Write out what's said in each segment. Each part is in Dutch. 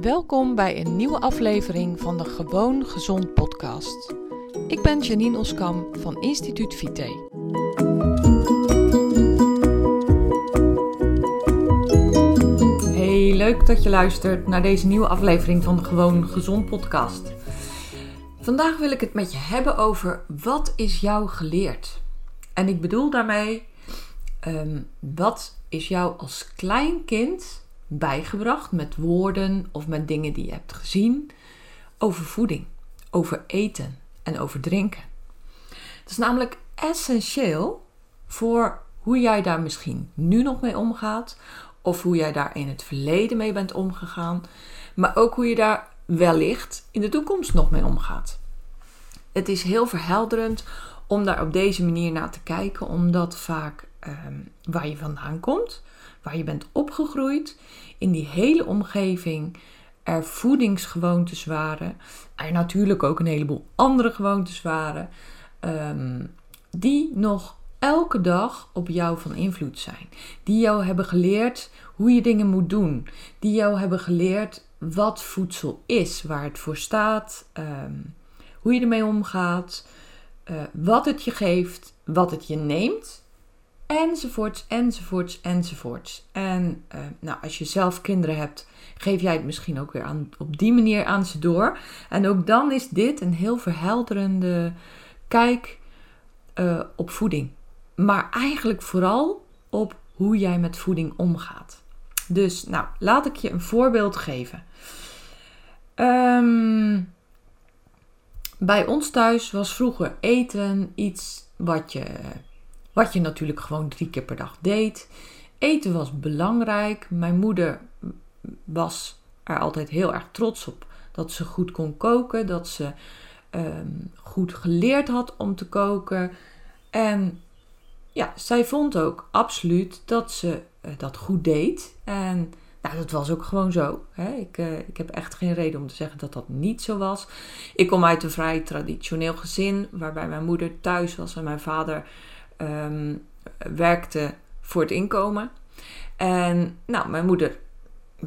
Welkom bij een nieuwe aflevering van de Gewoon Gezond podcast. Ik ben Janine Oskam van Instituut Vitae. Hey, leuk dat je luistert naar deze nieuwe aflevering van de Gewoon Gezond podcast. Vandaag wil ik het met je hebben over wat is jou geleerd? En ik bedoel daarmee, wat is jou als klein kind bijgebracht met woorden of met dingen die je hebt gezien over voeding, over eten en over drinken. Het is namelijk essentieel voor hoe jij daar misschien nu nog mee omgaat of hoe jij daar in het verleden mee bent omgegaan, maar ook hoe je daar wellicht in de toekomst nog mee omgaat. Het is heel verhelderend om daar op deze manier naar te kijken, omdat vaak waar je vandaan komt, waar je bent opgegroeid, in die hele omgeving er voedingsgewoontes waren, er natuurlijk ook een heleboel andere gewoontes waren, die nog elke dag op jou van invloed zijn. Die jou hebben geleerd hoe je dingen moet doen. Die jou hebben geleerd wat voedsel is, waar het voor staat, hoe je ermee omgaat, wat het je geeft, wat het je neemt. Enzovoorts, enzovoorts, enzovoorts. En als je zelf kinderen hebt, geef jij het misschien ook weer op die manier aan ze door. En ook dan is dit een heel verhelderende kijk op voeding. Maar eigenlijk vooral op hoe jij met voeding omgaat. Dus laat ik je een voorbeeld geven. Bij ons thuis was vroeger eten iets wat je natuurlijk gewoon 3 keer per dag deed. Eten was belangrijk. Mijn moeder was er altijd heel erg trots op dat ze goed kon koken. Dat ze goed geleerd had om te koken. En ja, zij vond ook absoluut dat ze dat goed deed. En dat was ook gewoon zo. Hè. Ik heb echt geen reden om te zeggen dat dat niet zo was. Ik kom uit een vrij traditioneel gezin, waarbij mijn moeder thuis was en mijn vader werkte voor het inkomen. En mijn moeder,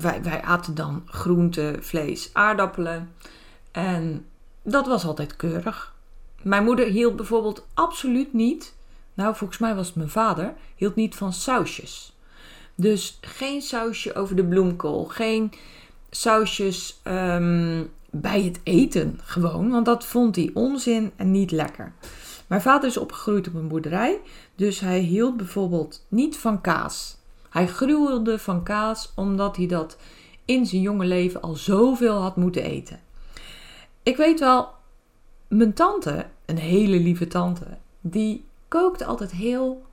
wij aten dan groente, vlees, aardappelen. En dat was altijd keurig. Mijn moeder hield bijvoorbeeld absoluut niet, volgens mij was het mijn vader, hield niet van sausjes. Dus geen sausje over de bloemkool, geen sausjes bij het eten gewoon, want dat vond hij onzin en niet lekker. Mijn vader is opgegroeid op een boerderij, dus hij hield bijvoorbeeld niet van kaas. Hij gruwelde van kaas omdat hij dat in zijn jonge leven al zoveel had moeten eten. Ik weet wel, mijn tante, een hele lieve tante, die kookte altijd heel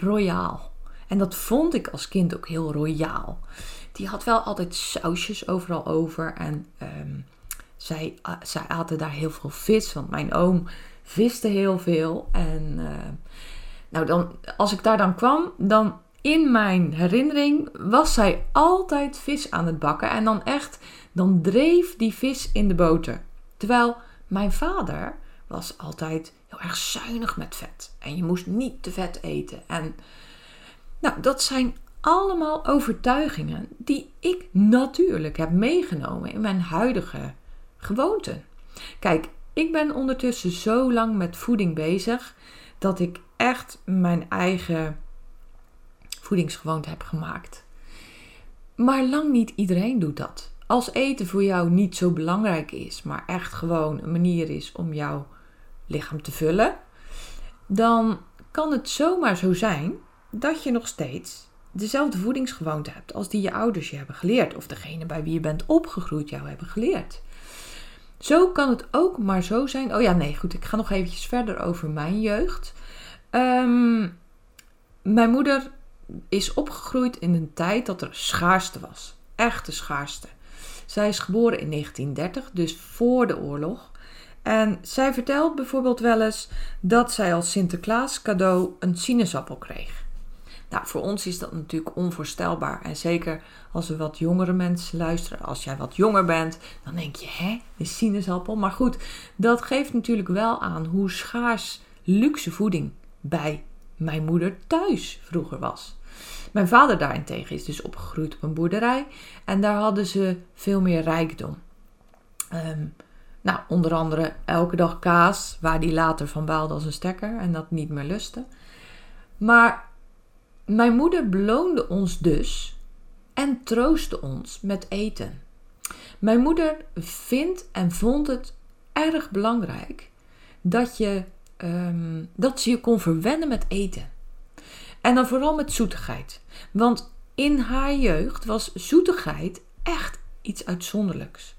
royaal. En dat vond ik als kind ook heel royaal. Die had wel altijd sausjes overal over en zij aten daar heel veel vis, want mijn oom viste heel veel. En als ik daar dan kwam, dan in mijn herinnering was zij altijd vis aan het bakken. En dan dreef die vis in de boter. Terwijl mijn vader was altijd heel erg zuinig met vet. En je moest niet te vet eten. En dat zijn allemaal overtuigingen die ik natuurlijk heb meegenomen in mijn huidige gewoonten. Kijk, ik ben ondertussen zo lang met voeding bezig dat ik echt mijn eigen voedingsgewoonte heb gemaakt. Maar lang niet iedereen doet dat. Als eten voor jou niet zo belangrijk is, maar echt gewoon een manier is om jouw lichaam te vullen, dan kan het zomaar zo zijn dat je nog steeds dezelfde voedingsgewoonte hebt als die je ouders je hebben geleerd of degene bij wie je bent opgegroeid jou hebben geleerd. Zo kan het ook maar zo zijn. Ik ga nog eventjes verder over mijn jeugd. Mijn moeder is opgegroeid in een tijd dat er schaarste was. Echte schaarste. Zij is geboren in 1930, dus voor de oorlog. En zij vertelt bijvoorbeeld wel eens dat zij als Sinterklaas cadeau een sinaasappel kreeg. Voor ons is dat natuurlijk onvoorstelbaar. En zeker als we wat jongere mensen luisteren. Als jij wat jonger bent, dan denk je, een sinaasappel? Maar goed, dat geeft natuurlijk wel aan hoe schaars luxe voeding bij mijn moeder thuis vroeger was. Mijn vader daarentegen is dus opgegroeid op een boerderij en daar hadden ze veel meer rijkdom. Onder andere elke dag kaas, waar die later van baalde als een stekker en dat niet meer lustte. Maar mijn moeder beloonde ons dus en troostte ons met eten. Mijn moeder vindt en vond het erg belangrijk dat ze je kon verwennen met eten. En dan vooral met zoetigheid. Want in haar jeugd was zoetigheid echt iets uitzonderlijks.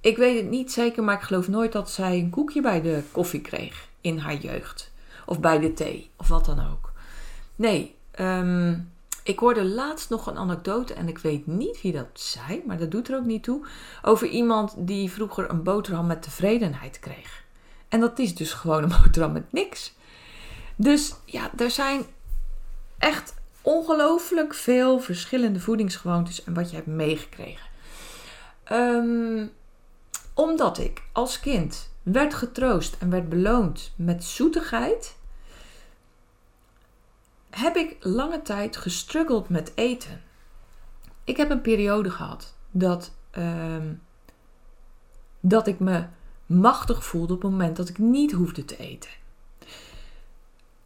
Ik weet het niet zeker, maar ik geloof nooit dat zij een koekje bij de koffie kreeg in haar jeugd. Of bij de thee, of wat dan ook. Nee, ik hoorde laatst nog een anekdote en ik weet niet wie dat zei, maar dat doet er ook niet toe. Over iemand die vroeger een boterham met tevredenheid kreeg. En dat is dus gewoon een boterham met niks. Dus ja, er zijn echt ongelooflijk veel verschillende voedingsgewoontes en wat je hebt meegekregen. Omdat ik als kind werd getroost en werd beloond met zoetigheid, heb ik lange tijd gestruggeld met eten. Ik heb een periode gehad dat ik me machtig voelde op het moment dat ik niet hoefde te eten.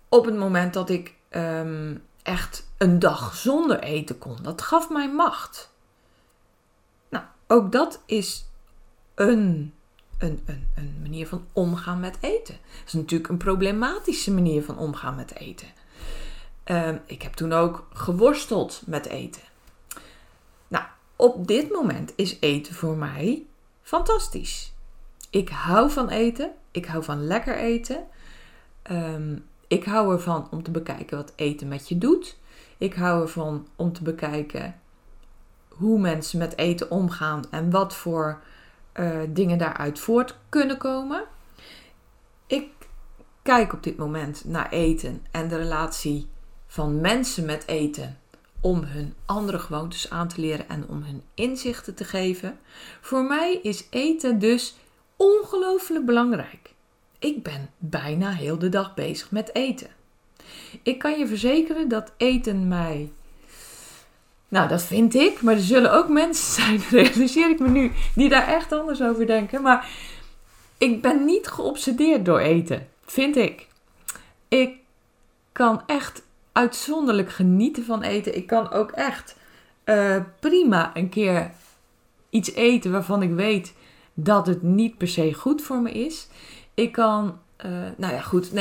Op het moment dat ik echt een dag zonder eten kon. Dat gaf mij macht. Nou, ook dat is een manier van omgaan met eten. Dat is natuurlijk een problematische manier van omgaan met eten. Ik heb toen ook geworsteld met eten. Nou, op dit moment is eten voor mij fantastisch. Ik hou van eten. Ik hou van lekker eten. Ik hou ervan om te bekijken wat eten met je doet. Ik hou ervan om te bekijken hoe mensen met eten omgaan en wat voor dingen daaruit voort kunnen komen. Ik kijk op dit moment naar eten en de relatie van mensen met eten om hun andere gewoontes aan te leren en om hun inzichten te geven. Voor mij is eten dus ongelooflijk belangrijk. Ik ben bijna heel de dag bezig met eten. Ik kan je verzekeren dat eten mij... Nou, dat vind ik. Maar er zullen ook mensen zijn, realiseer ik me nu, die daar echt anders over denken. Maar ik ben niet geobsedeerd door eten, vind ik. Ik kan echt uitzonderlijk genieten van eten. Ik kan ook echt prima een keer iets eten waarvan ik weet dat het niet per se goed voor me is. Ik kan,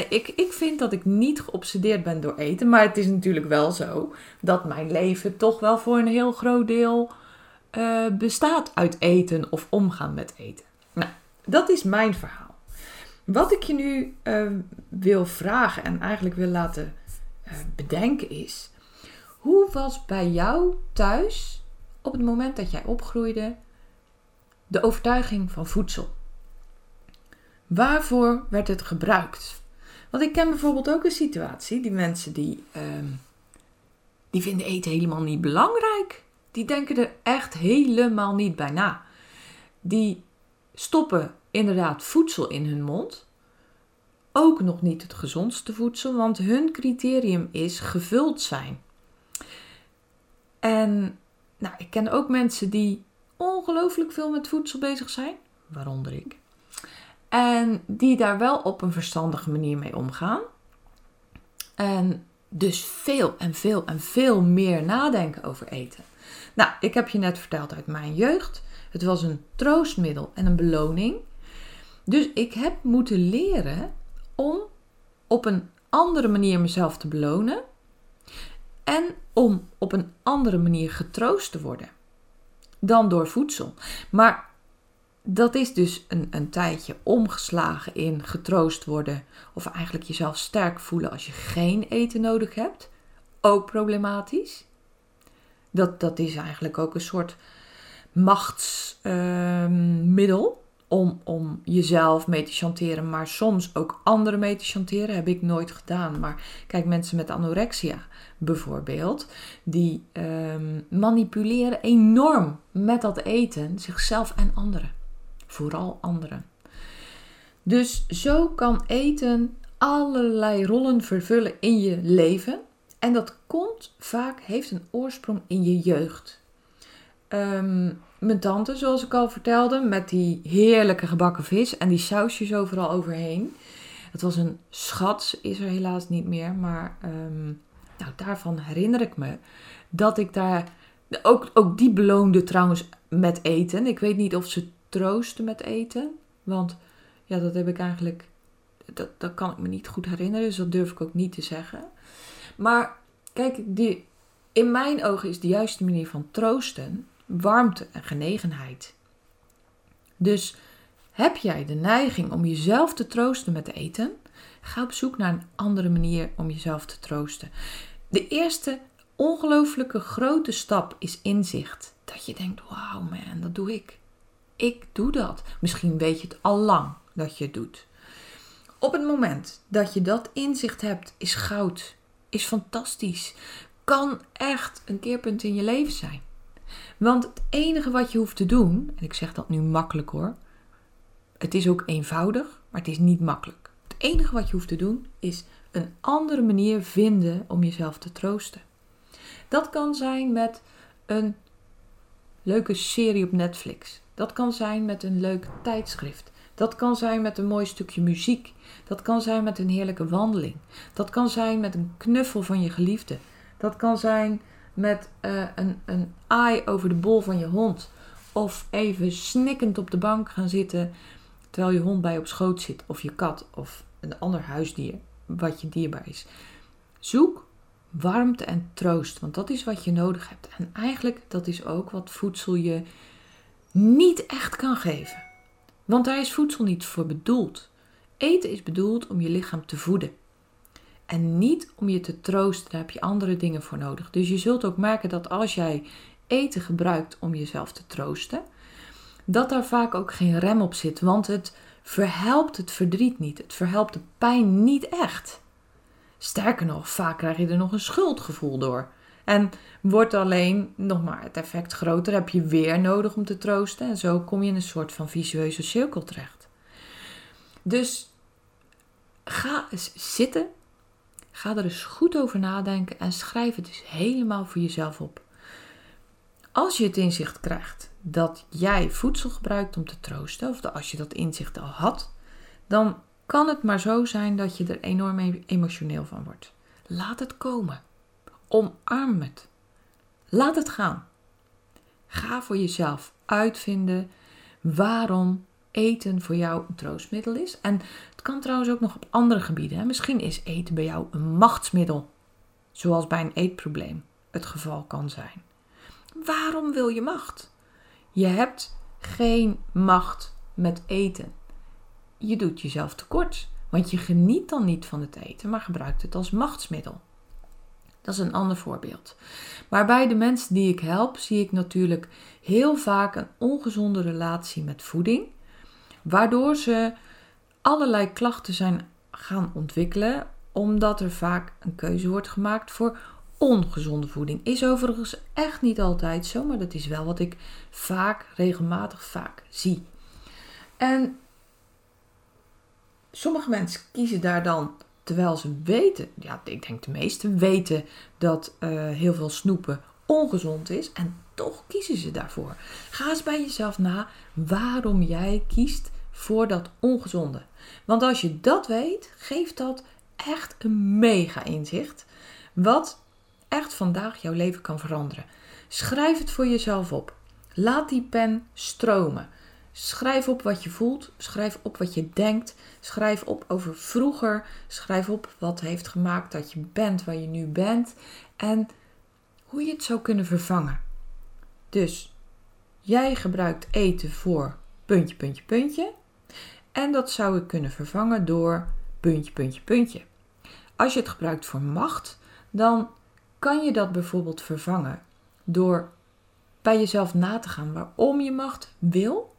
ik vind dat ik niet geobsedeerd ben door eten. Maar het is natuurlijk wel zo dat mijn leven toch wel voor een heel groot deel bestaat uit eten of omgaan met eten. Nou, dat is mijn verhaal. Wat ik je nu wil vragen en eigenlijk wil laten bedenken is: hoe was bij jou thuis op het moment dat jij opgroeide de overtuiging van voedsel? Waarvoor werd het gebruikt? Want ik ken bijvoorbeeld ook een situatie. Die mensen die vinden eten helemaal niet belangrijk. Die denken er echt helemaal niet bij na. Die stoppen inderdaad voedsel in hun mond. Ook nog niet het gezondste voedsel. Want hun criterium is gevuld zijn. En ik ken ook mensen die ongelooflijk veel met voedsel bezig zijn. Waaronder ik. En die daar wel op een verstandige manier mee omgaan. En dus veel en veel en veel meer nadenken over eten. Nou, ik heb je net verteld uit mijn jeugd. Het was een troostmiddel en een beloning. Dus ik heb moeten leren om op een andere manier mezelf te belonen. En om op een andere manier getroost te worden. Dan door voedsel. Maar... dat is dus een tijdje omgeslagen in getroost worden. Of eigenlijk jezelf sterk voelen als je geen eten nodig hebt. Ook problematisch. Dat is eigenlijk ook een soort machtsmiddel. Om jezelf mee te chanteren. Maar soms ook anderen mee te chanteren. Heb ik nooit gedaan. Maar kijk, mensen met anorexia bijvoorbeeld. Die manipuleren enorm met dat eten. Zichzelf en anderen. Vooral anderen. Dus zo kan eten allerlei rollen vervullen in je leven. En dat komt vaak, heeft een oorsprong in je jeugd. Mijn tante, zoals ik al vertelde, met die heerlijke gebakken vis en die sausjes overal overheen. Het was een schat, is er helaas niet meer, maar daarvan herinner ik me dat ik daar, ook die beloonde trouwens met eten. Ik weet niet of ze troosten met eten, want ja, dat heb ik eigenlijk, dat kan ik me niet goed herinneren, dus dat durf ik ook niet te zeggen. Maar kijk, in mijn ogen is de juiste manier van troosten warmte en genegenheid. Dus heb jij de neiging om jezelf te troosten met eten? Ga op zoek naar een andere manier om jezelf te troosten. De eerste ongelooflijke grote stap is inzicht. Dat je denkt, wauw man, dat doe ik. Ik doe dat. Misschien weet je het al lang dat je het doet. Op het moment dat je dat inzicht hebt, is goud. Is fantastisch. Kan echt een keerpunt in je leven zijn. Want het enige wat je hoeft te doen, en ik zeg dat nu makkelijk hoor. Het is ook eenvoudig, maar het is niet makkelijk. Het enige wat je hoeft te doen is een andere manier vinden om jezelf te troosten. Dat kan zijn met een leuke serie op Netflix. Dat kan zijn met een leuk tijdschrift. Dat kan zijn met een mooi stukje muziek. Dat kan zijn met een heerlijke wandeling. Dat kan zijn met een knuffel van je geliefde. Dat kan zijn met een aai over de bol van je hond. Of even snikkend op de bank gaan zitten terwijl je hond bij je op schoot zit. Of je kat of een ander huisdier wat je dierbaar is. Zoek warmte en troost, want dat is wat je nodig hebt. En eigenlijk dat is ook wat voedsel je niet echt kan geven. Want daar is voedsel niet voor bedoeld. Eten is bedoeld om je lichaam te voeden. En niet om je te troosten, daar heb je andere dingen voor nodig. Dus je zult ook merken dat als jij eten gebruikt om jezelf te troosten, dat daar vaak ook geen rem op zit. Want het verhelpt het verdriet niet. Het verhelpt de pijn niet echt. Sterker nog, vaak krijg je er nog een schuldgevoel door. En wordt alleen nog maar het effect groter, heb je weer nodig om te troosten. En zo kom je in een soort van vicieuze cirkel terecht. Dus ga eens zitten. Ga er eens goed over nadenken en schrijf het dus helemaal voor jezelf op. Als je het inzicht krijgt dat jij voedsel gebruikt om te troosten, of als je dat inzicht al had, dan kan het maar zo zijn dat je er enorm emotioneel van wordt. Laat het komen. Omarm het. Laat het gaan. Ga voor jezelf uitvinden waarom eten voor jou een troostmiddel is. En het kan trouwens ook nog op andere gebieden. Hè? Misschien is eten bij jou een machtsmiddel. Zoals bij een eetprobleem het geval kan zijn. Waarom wil je macht? Je hebt geen macht met eten. Je doet jezelf tekort. Want je geniet dan niet van het eten, maar gebruikt het als machtsmiddel. Dat is een ander voorbeeld. Maar bij de mensen die ik help, zie ik natuurlijk heel vaak een ongezonde relatie met voeding. Waardoor ze allerlei klachten zijn gaan ontwikkelen, omdat er vaak een keuze wordt gemaakt voor ongezonde voeding. Is overigens echt niet altijd zo, maar dat is wel wat ik regelmatig zie. En sommige mensen kiezen daar dan, terwijl ze weten, ja, ik denk de meesten weten dat heel veel snoepen ongezond is en toch kiezen ze daarvoor. Ga eens bij jezelf na waarom jij kiest voor dat ongezonde. Want als je dat weet, geeft dat echt een mega inzicht. Wat echt vandaag jouw leven kan veranderen. Schrijf het voor jezelf op. Laat die pen stromen. Schrijf op wat je voelt. Schrijf op wat je denkt. Schrijf op over vroeger. Schrijf op wat heeft gemaakt dat je bent waar je nu bent. En hoe je het zou kunnen vervangen. Dus jij gebruikt eten voor puntje, puntje, puntje. En dat zou ik kunnen vervangen door puntje, puntje, puntje. Als je het gebruikt voor macht, dan kan je dat bijvoorbeeld vervangen door bij jezelf na te gaan waarom je macht wil.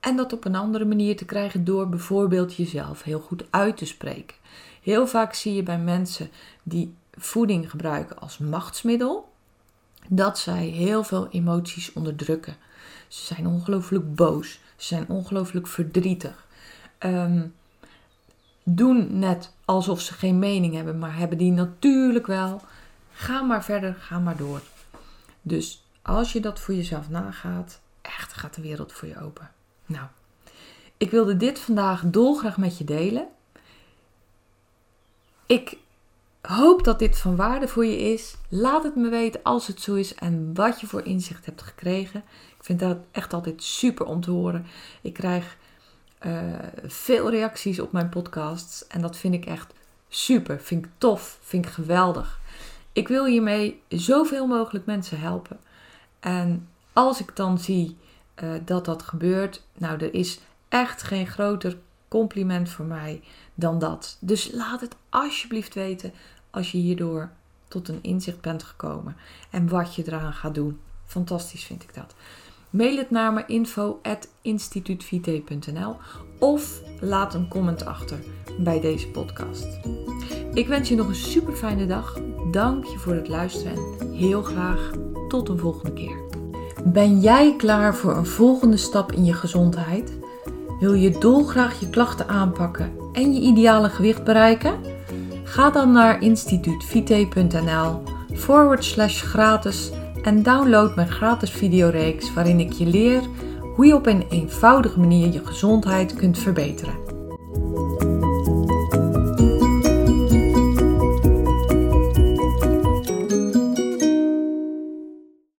En dat op een andere manier te krijgen door bijvoorbeeld jezelf heel goed uit te spreken. Heel vaak zie je bij mensen die voeding gebruiken als machtsmiddel, dat zij heel veel emoties onderdrukken. Ze zijn ongelooflijk boos. Ze zijn ongelooflijk verdrietig. doen net alsof ze geen mening hebben, maar hebben die natuurlijk wel. Ga maar verder, ga maar door. Dus als je dat voor jezelf nagaat, echt gaat de wereld voor je open. Nou, ik wilde dit vandaag dolgraag met je delen. Ik hoop dat dit van waarde voor je is. Laat het me weten als het zo is en wat je voor inzicht hebt gekregen. Ik vind dat echt altijd super om te horen. Ik krijg veel reacties op mijn podcasts en dat vind ik echt super. Vind ik tof, vind ik geweldig. Ik wil hiermee zoveel mogelijk mensen helpen. En als ik dan zie dat gebeurt, nou, er is echt geen groter compliment voor mij dan dat. Dus laat het alsjeblieft weten als je hierdoor tot een inzicht bent gekomen en wat je eraan gaat doen. Fantastisch vind ik dat. Mail het naar me info@instituutvitae.nl of laat een comment achter bij deze podcast. Ik wens je nog een super fijne dag. Dank je voor het luisteren en heel graag tot een volgende keer. Ben jij klaar voor een volgende stap in je gezondheid? Wil je dolgraag je klachten aanpakken en je ideale gewicht bereiken? Ga dan naar instituutvitae.nl/gratis en download mijn gratis videoreeks waarin ik je leer hoe je op een eenvoudige manier je gezondheid kunt verbeteren.